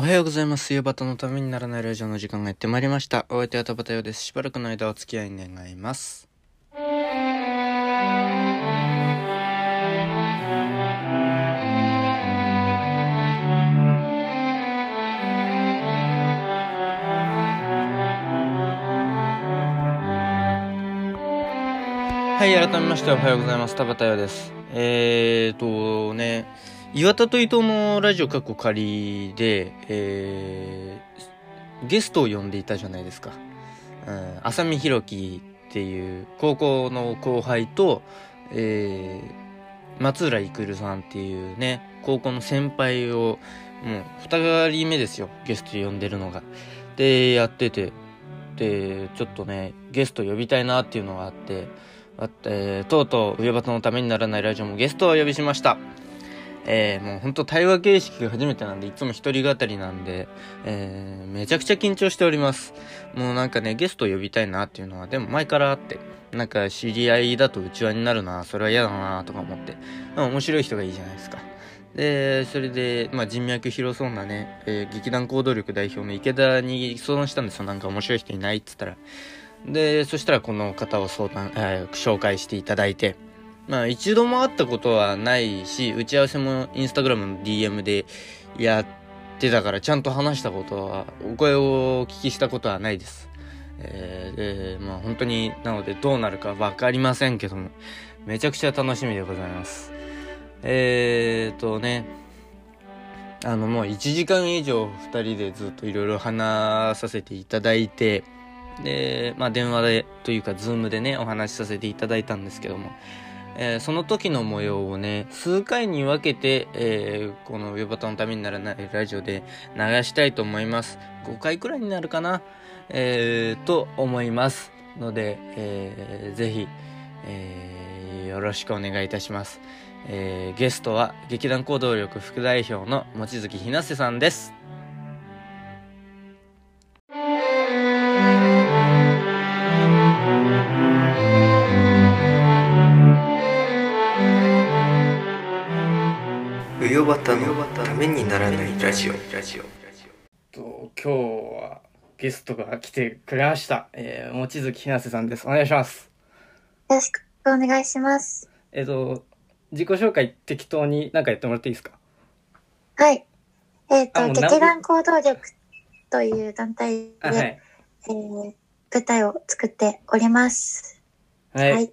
おはようございます。ゆうばたのためにならないラジオの時間がやってまいりました。お相手はたばたようです。しばらくの間お付き合い願います。はい、改めましておはようございます。たばたようです。岩田と伊藤のラジオ過去仮で、ゲストを呼んでいたじゃないですか。浅見弘樹っていう高校の後輩と、松浦育さんっていうね、高校の先輩をもう2人目ですよ、ゲスト呼んでるのが。でやってて、でちょっとねゲスト呼びたいなっていうのがあって、とうとうuyobataのためにならないラジオもゲストをお呼びしました。もうほんと対話形式が初めてなんで、いつも一人語りなんで、めちゃくちゃ緊張しております。もうなんかね、ゲストを呼びたいなっていうのはでも前からあって、なんか知り合いだと内輪になるな、それは嫌だなとか思って、面白い人がいいじゃないですか。でそれで、人脈広そうなね、劇団行動力代表の池田に相談したんですよ。なんか面白い人いないっつったら、でそしたらこの方を紹介していただいて、一度も会ったことはないし、打ち合わせもインスタグラムの DM でやってたから、ちゃんと話したことは、お声をお聞きしたことはないです。本当に、なのでどうなるかわかりませんけども、めちゃくちゃ楽しみでございます。もう1時間以上2人でずっといろいろ話させていただいて、で、電話でというか、ズームでね、お話しさせていただいたんですけども、その時の模様をね、数回に分けて、このuyobataのためにならないラジオで流したいと思います。5回くらいになるかな、と思いますので、ぜひ、よろしくお願いいたします。ゲストは劇団行動力副代表の望月ひなせさんです。uyobataのためにならないラジオ。今日はゲストが来てくれました。望月ひなせさんです。お願いします。よろしくお願いします。自己紹介適当に何かやってもらっていいですか？はい。劇団行動力という団体で、舞台を作っております。はい。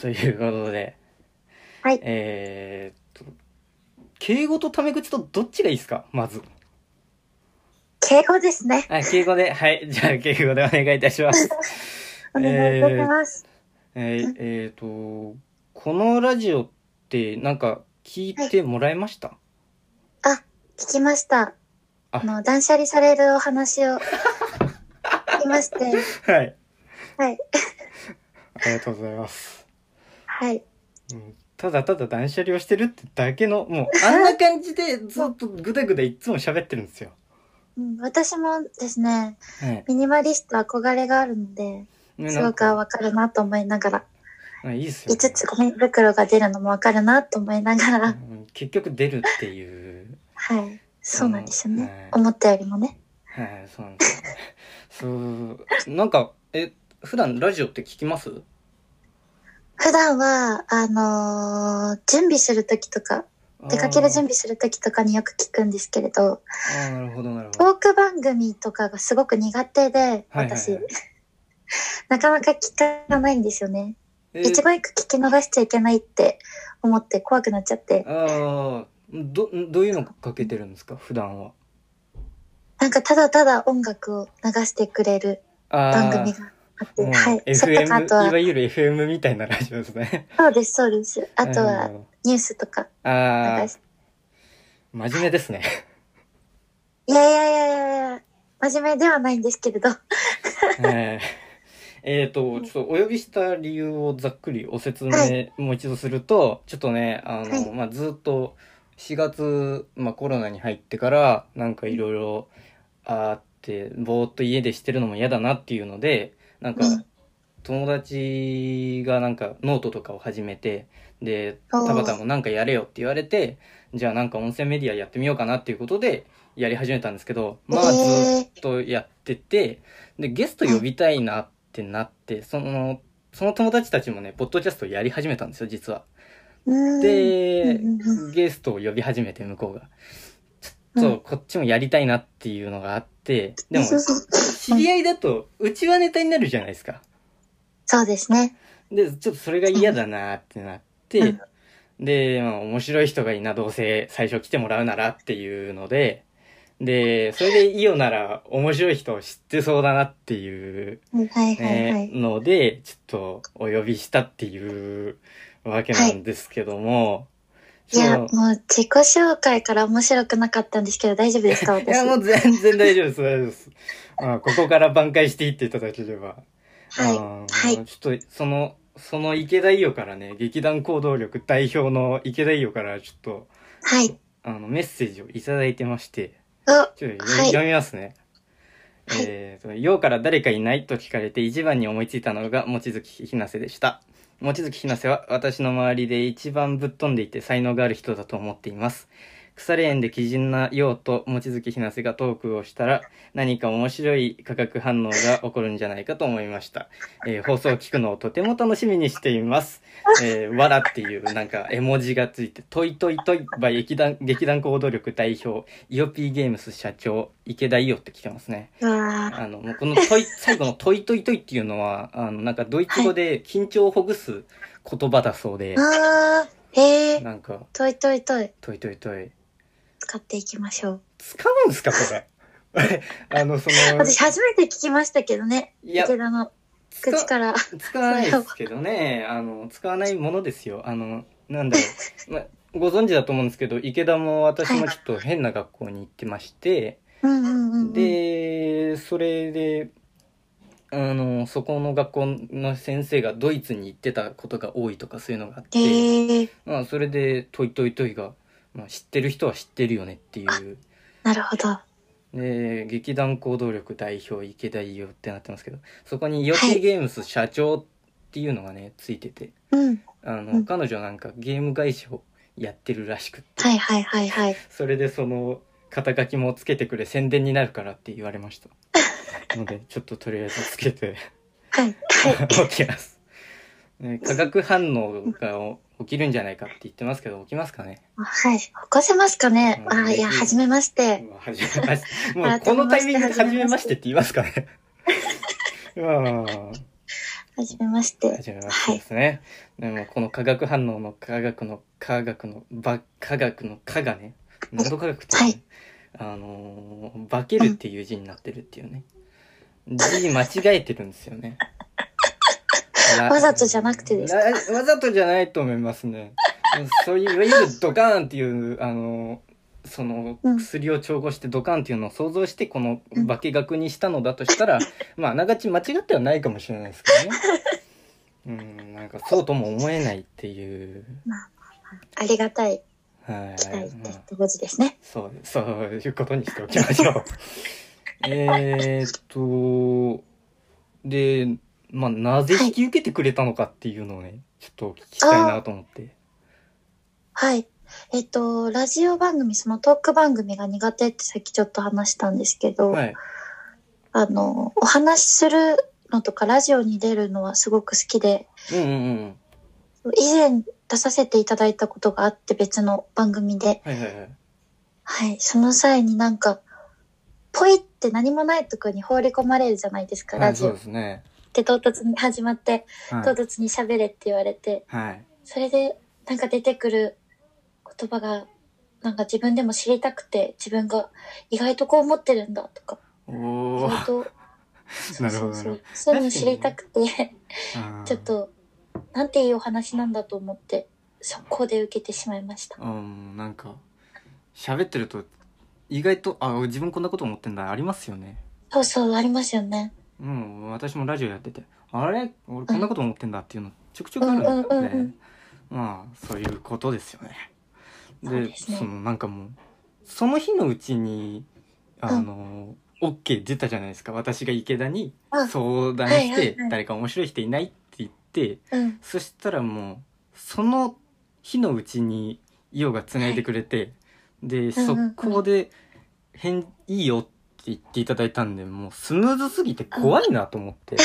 ということで、はい。敬語とタメ口とどっちがいいですか？まず敬語ですね。敬語で、はい、じゃあ敬語でお願いいたします。お願いいたします。このラジオってなんか聞いてもらえました？はい、聞きました。断捨離されるお話を聞きまして、はいはい。ありがとうございます。はい。ただただ断捨離をしてるってだけの、もうあんな感じでずっとぐだぐだいつも喋ってるんですよ。私もですね、ミニマリスト憧れがあるので、すごくわかるなと思いながら、いいですよね、5つゴミ袋が出るのもわかるなと思いながら、結局出るっていうはい、そうなんですよね、思ったよりもね、そうなんですなんか普段ラジオって聞きます？普段は、準備するときとか、出かける準備するときとかによく聞くんですけれど、トーク番組とかがすごく苦手で、私、なかなか聞かないんですよね。一番よく聞き逃しちゃいけないって思って怖くなっちゃって。どういうのかけてるんですか、普段は。なんかただただ音楽を流してくれる番組が。いわゆる FM みたいなラジオですね。そうです、そうです。あとはニュースとか流して。真面目ですね。いや、真面目ではないんですけれど。ちょっとお呼びした理由をざっくりお説明、もう一度すると、ちょっとね、ずっと4月、コロナに入ってから、なんかいろいろあって、ぼーっと家でしてるのも嫌だなっていうので、なんか友達がなんかノートとかを始めて、で田畑もなんかやれよって言われて、じゃあなんか音声メディアやってみようかなっていうことでやり始めたんですけど、まあずっとやってて、でゲスト呼びたいなってなって、その友達たちもねポッドキャストをやり始めたんですよ実は。でゲストを呼び始めて、向こうがちょっとこっちもやりたいなっていうのがあって、でも知り合いだとうちはネタになるじゃないですか。そうですね。でちょっとそれが嫌だなってなって。で、まあ、面白い人がいいな、どうせ最初来てもらうならっていうので、でそれでいいよなら面白い人を知ってそうだなっていう、はいはいはい、のでちょっとお呼びしたっていうわけなんですけども、はい、いやもう自己紹介から面白くなかったんですけど大丈夫ですか私。いやもう全然大丈夫です大丈夫ですあ、ここから挽回していっていただければ、はいはい、ちょっとその池田伊代からね、劇団行動力代表の池田伊代からちょっと、はい、メッセージをいただいてまして、ちょっと読みますね。はい、ようから誰かいないと聞かれて一番に思いついたのが望月ひなせでした。望月ひなせは私の周りで一番ぶっ飛んでいて才能がある人だと思っています。腐れ縁で奇人なようと望月ひなせがトークをしたら何か面白い化学反応が起こるんじゃないかと思いました、放送を聞くのをとても楽しみにしています、わらっていうなんか絵文字がついてトイトイトイバイ劇団行動力代表イオピーゲームス社長池田伊代って来てますね。この最後のトイトイトイっていうのはなんかドイツ語で緊張をほぐす言葉だそうで、なんかトイトイトイトイトイトイ使っていきましょう。使うんですかこれ私初めて聞きましたけどね、池田の口から使わないですけどね使わないものですよ。なんだろう、ま、ご存知だと思うんですけど、池田も私もちょっと変な学校に行ってまして、はい、でそれでそこの学校の先生がドイツに行ってたことが多いとかそういうのがあって、まあ、それでトイトイトイがまあ、知ってる人は知ってるよねっていう。なるほど。で劇団行動力代表池田伊代ってなってますけど、そこにヨピゲームス社長っていうのがねついてて、うん、彼女なんかゲーム会社をやってるらしくって、はいはいはいはい、それでその肩書きもつけてくれ、宣伝になるからって言われましたのでちょっととりあえずつけておきます、ね、化学反応が起きるんじゃないかって言ってますけど、起きますかね。はい、起こせますかね。あ、いや初めまして。もうこのタイミングで初めましてって言いますかね。初めまして。初めましてですね。はい、でもこの化学反応の化学の化がね、濃度化学って、ね、はい、化けるっていう字になってるっていうね。字間違えてるんですよね。わざとじゃなくてですか。わざとじゃないと思いますねそういういわゆるドカーンっていうその薬を調合してドカーンっていうのを想像してこの化学にしたのだとしたら、まああながち間違ってはないかもしれないですけどねなんかそうとも思えないっていう、まあ、ありがたい期待ってご字ですね、まあ、そういうことにしておきましょうでまあ、なぜ引き受けてくれたのかっていうのをね、はい、ちょっと聞きたいなと思って。はい。ラジオ番組、そのトーク番組が苦手ってさっきちょっと話したんですけど、はい、お話しするのとかラジオに出るのはすごく好きで、以前出させていただいたことがあって別の番組で、はい、その際になんか、ポイって何もないとこに放り込まれるじゃないですか、はい、ラジオ。そうですね。で唐突に始まって、はい、唐突に喋れって言われて、はい、それでなんか出てくる言葉がなんか自分でも知りたくて、自分が意外とこう思ってるんだとか、おー、そういうの知りたくてちょっとなんていうお話なんだと思って速攻で受けてしまいました。なんか喋ってると意外と自分こんなこと思ってんだありますよね。そうありますよね。うん、私もラジオやってて、あれ俺こんなこと思ってんだっていうのちょくちょくあるんだよね、まあそういうことですよね。でそのなんかもうその日のうちにOK 出たじゃないですか。私が池田に相談して、誰か面白い人いないって言って、そしたらもうその日のうちに伊代がつないでくれて、で速攻でいいよって言っていただいたんで、もうスムーズすぎて怖いなと思って、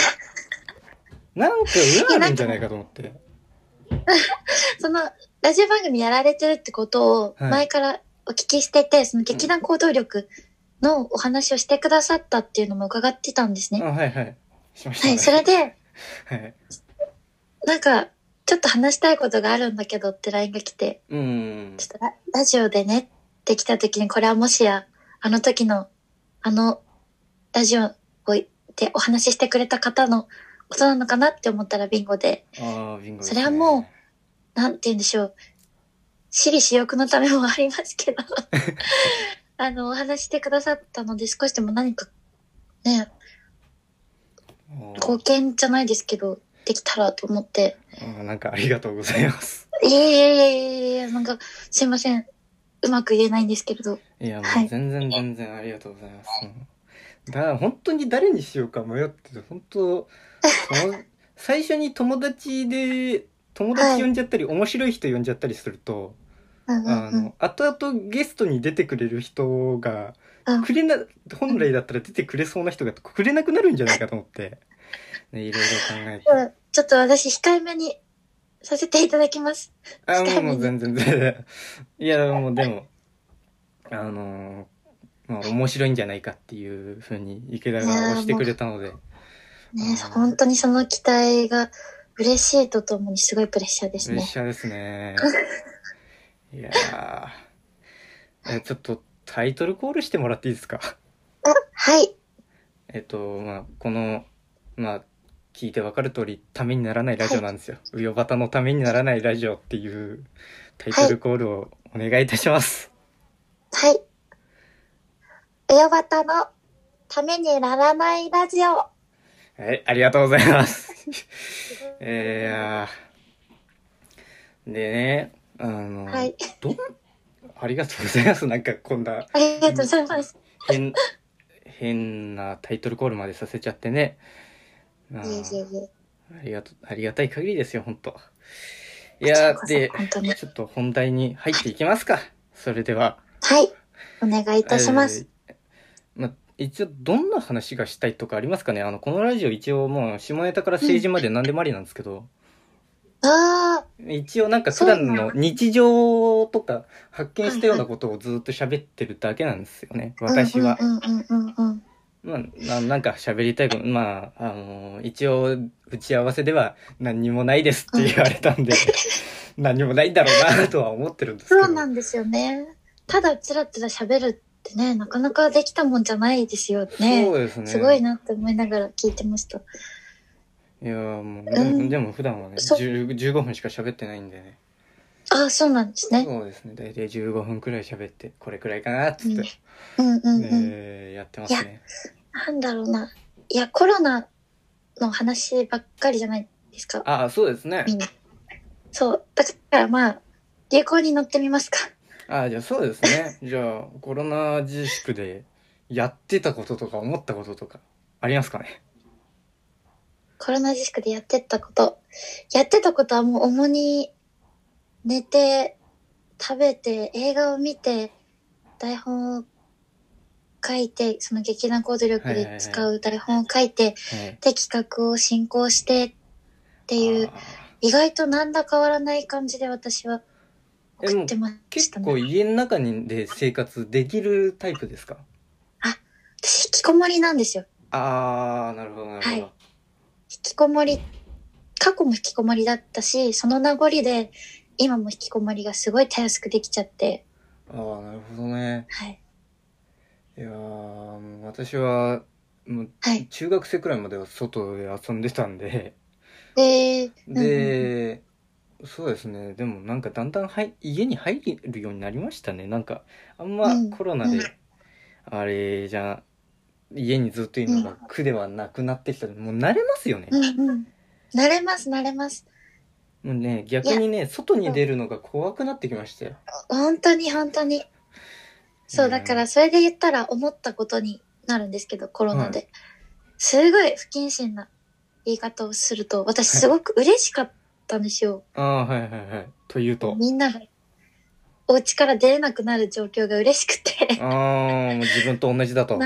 うん、なんか裏あるんじゃないかと思ってそのラジオ番組やられてるってことを前からお聞きしてて、はい、その劇団行動力のお話をしてくださったっていうのも伺ってたんですね。あ、はいはい、しました、ね、はい、それで、はい、なんかちょっと話したいことがあるんだけどって LINE が来て、うん、ちょっとラジオでねって来た時に、これはもしやあの時のあのラジオでお話ししてくれた方のことなのかなって思ったらビンゴで、あ、ビンゴですね。それはもうなんて言うんでしょう、私利私欲のためもありますけどお話してくださったので、少しでも何かね、貢献じゃないですけどできたらと思って。あ、なんかありがとうございます。いやいやいやいやいや、なんかすいません、うまく言えないんですけれど。いや、もう全然全然ありがとうございます、はい、だから本当に誰にしようか迷ってて、本当最初に友達呼んじゃったり、はい、面白い人呼んじゃったりすると、後々ゲストに出てくれる人が本来だったら出てくれそうな人がくれなくなるんじゃないかと思って、ね、いろいろ考えて、ちょっと私控えめにさせていただきます。あ、もう全然全然いや、もうでもまあ、面白いんじゃないかっていう風に池田が押してくれたので、ね、本当にその期待が嬉しいとともにすごいプレッシャーですね。プレッシャーですねいやちょっとタイトルコールしてもらっていいですか。あ、はい。まあ、このまあ聞いてわかる通り、ためにならないラジオなんですよ。うよばたのためにならないラジオっていうタイトルコールをお願いいたします。はい。うよばたのためにならないラジオ。はい、ありがとうございます。でね、はい、ありがとうございます。なんかこんなありがとうございます。変なタイトルコールまでさせちゃってね。ありがたい限りですよ、ほんと。いやー、で、ちょっと本題に入っていきますか。それでは。はい。お願いいたします。ま、一応、どんな話がしたいとかありますかね。このラジオ一応もう、下ネタから政治まで何でもありなんですけど。ああ。一応なんか普段の日常とか、発見したようなことをずっと喋ってるだけなんですよね、私は。まあ、なんか喋りたいこと、まあ、一応打ち合わせでは何にもないですって言われたんで、うん、何にもないんだろうなとは思ってるんですけど。そうなんですよね。ただつらつら喋るってね、なかなかできたもんじゃないですよね。そうですね。すごいなって思いながら聞いてました。いやもう、うん、でも普段はね、15分しか喋ってないんでね。ああ、そうなんですね。そうですね。だいたい15分くらい喋って、これくらいかなって言って、やってますね。なんだろうな。いや、コロナの話ばっかりじゃないですか。ああ、そうですね。そう。だからまあ、流行に乗ってみますか。ああ、じゃあそうですね。じゃあ、コロナ自粛でやってたこととか思ったこととかありますかね。コロナ自粛でやってたこと。やってたことはもう主に、寝て、食べて、映画を見て、台本を書いて、その劇団行動力で使う台本を書いて、で、企画を進行してっていう、意外となんだ変わらない感じで私は送ってましたね。結構家の中で生活できるタイプですか？あ、私引きこもりなんですよ。あー、なるほどなるほど。はい、引きこもり、過去も引きこもりだったし、その名残で、今も引きこもりがすごいたやすくできちゃって。ああ、なるほどね。はい。いやー、私はもう中学生くらいまでは外で遊んでたんで、で、そうですね。でもなんかだんだん家に入るようになりましたね。なんかあんまコロナであれじゃ、家にずっといるのが苦ではなくなってきた。もう慣れますよね。慣れます慣れます。もうね、逆にね、外に出るのが怖くなってきましたよ。本当に本当に。そう、だからそれで言ったら思ったことになるんですけど、コロナで、はい、すごい不謹慎な言い方をすると、私すごく嬉しかったんですよ。はい、ああ、はいはいはい。というと、みんながお家から出れなくなる状況が嬉しくてあ、自分と同じだと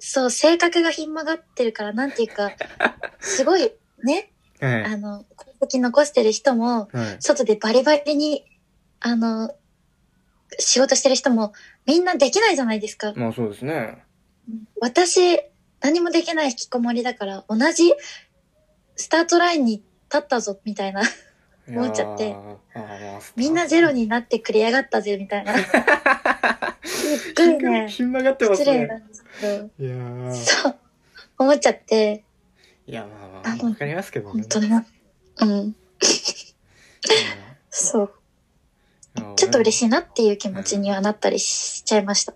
そう、性格がひん曲がってるからなんていうかすごいね、はい、功績残してる人も、はい、外でバリバリに仕事してる人もみんなできないじゃないですか。まあそうですね。私何もできない引きこもりだから同じスタートラインに立ったぞみたいな思っちゃって、みんなゼロになってくれやがったぜみたいな。すっごいね。ひん曲がってますね。失礼なんですけど。いやー。そう思っちゃって。いやまあまあわかりますけどね。本当にな。うん。そう。ちょっと嬉しいなっていう気持ちにはなったりしちゃいました。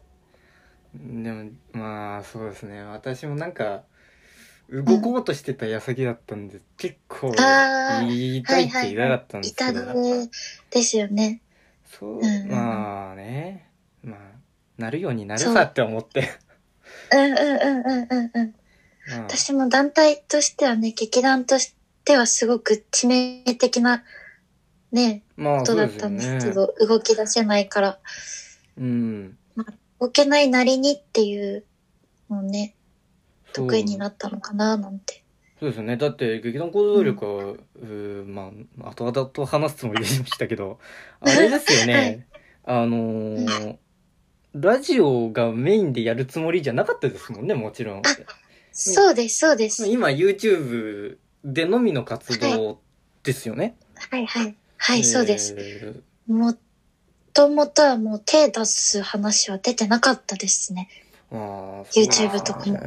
うん、でもまあそうですね。私もなんか動こうとしてた矢先だったんで、うん、結構言いたいって言いたかったんですけど、はいはいはい、ですよね。そう、うん、まあね、まあなるようになるさって思って。うんうんうんうんうんうん。私も団体としてはね、劇団としてはすごく致命的な。ね、まあ、ことだったんですけど、ね、動き出せないから、うん、まあ、動けないなりにっていうのをね得意になったのかななんて。そうですね。だって劇団行動力は、うん、まあ後々と話すつもりでしたけどあれですよね、はい、ラジオがメインでやるつもりじゃなかったですもんね。もちろん。あ、そうですそうです。今 YouTube でのみの活動ですよね、はい、はい、はいはい、そうです。もともとはもう手出す話は出てなかったですね。あ、YouTube とかも。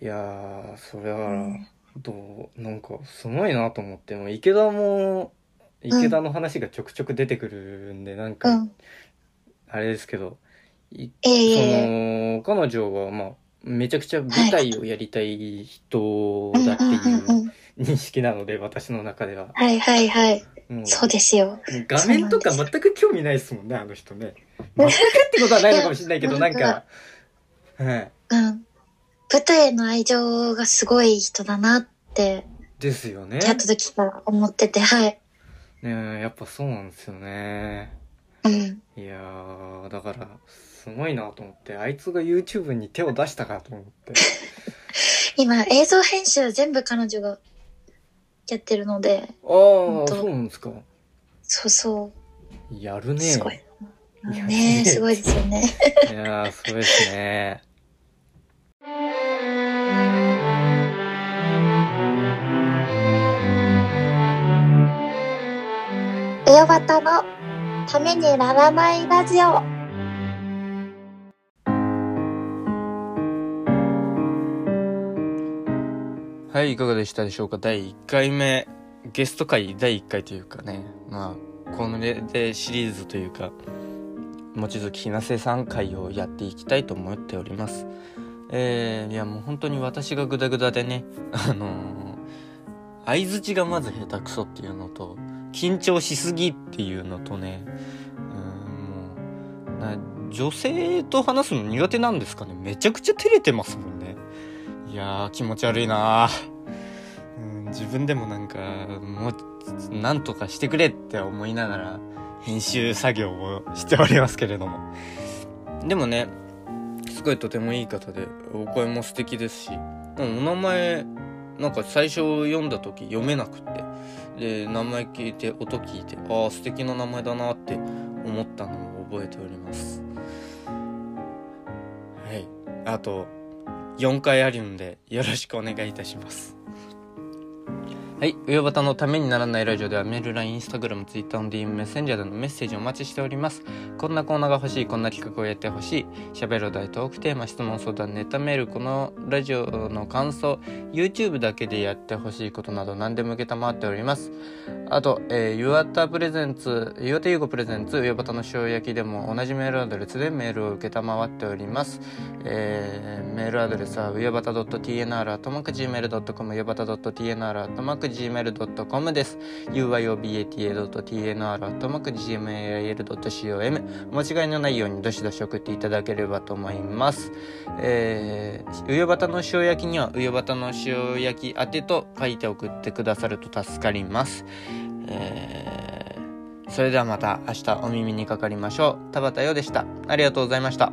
うん。いやー、それは、なんかすごいなと思って、もう池田の話がちょくちょく出てくるんで、なんか、うん、あれですけど、その、彼女は、まあ、めちゃくちゃ舞台をやりたい人だっていう認識なので、私の中では。はいはいはい。そうですよ。画面とか全く興味ないですもんね、あの人ね。全くってことはないのかもしれないけど、なんか、はい。うん。舞台への愛情がすごい人だなって。ですよね。やった時から思ってて、はい。ね、やっぱそうなんですよね。うん。いやー、だから、すごいなと思って、あいつが YouTube に手を出したかと思って今映像編集全部彼女がやってるので。ああ、そうなんですか。そうそうやるね。すごいね、すごいですよねいやー、すごいですねうよばたのためにならないラジオ。はい、いかがでしたでしょうか。第1回目、ゲスト回第1回というかね、まあ、この例でシリーズというか、望月ひなせさん回をやっていきたいと思っております。いや、もう本当に私がグダグダでね、相づちがまず下手くそっていうのと、緊張しすぎっていうのとね、もう、女性と話すの苦手なんですかね。めちゃくちゃ照れてますもんね。いやー、気持ち悪いなー、自分でもなんかもうなんとかしてくれって思いながら編集作業をしておりますけれども、でもね、すごいとてもいい方でお声も素敵ですし、お名前なんか最初読んだ時読めなくて、で名前聞いて音聞いて、ああ素敵な名前だなって思ったのを覚えております。はい、あと4回あるんでよろしくお願いいたします。はい、うよばたのためにならないラジオではメール、LINE、Instagram、Twitter の DM、 メッセンジャーでのメッセージをお待ちしております。こんなコーナーが欲しい、こんな企画をやってほしい、喋るお題、トークテーマ、質問、相談、ネタメール、このラジオの感想、 YouTube だけでやってほしいことなど何でも受けたまっております。あと、ゆわたゆうごプレゼンツうよばたの塩焼きでも同じメールアドレスでメールを受けたまわっております。メールアドレスはuyobata.tnr@gmail.com、 uyobata.tnr@gmail.com です。 uyobata.tnr@gmail.com、 間違いのないようにどしどし送っていただければと思います。うよばたの塩焼きにはうよばたの塩焼き宛てと書いて送ってくださると助かります。それではまた明日お耳にかかりましょう。田畑優でした。ありがとうございました。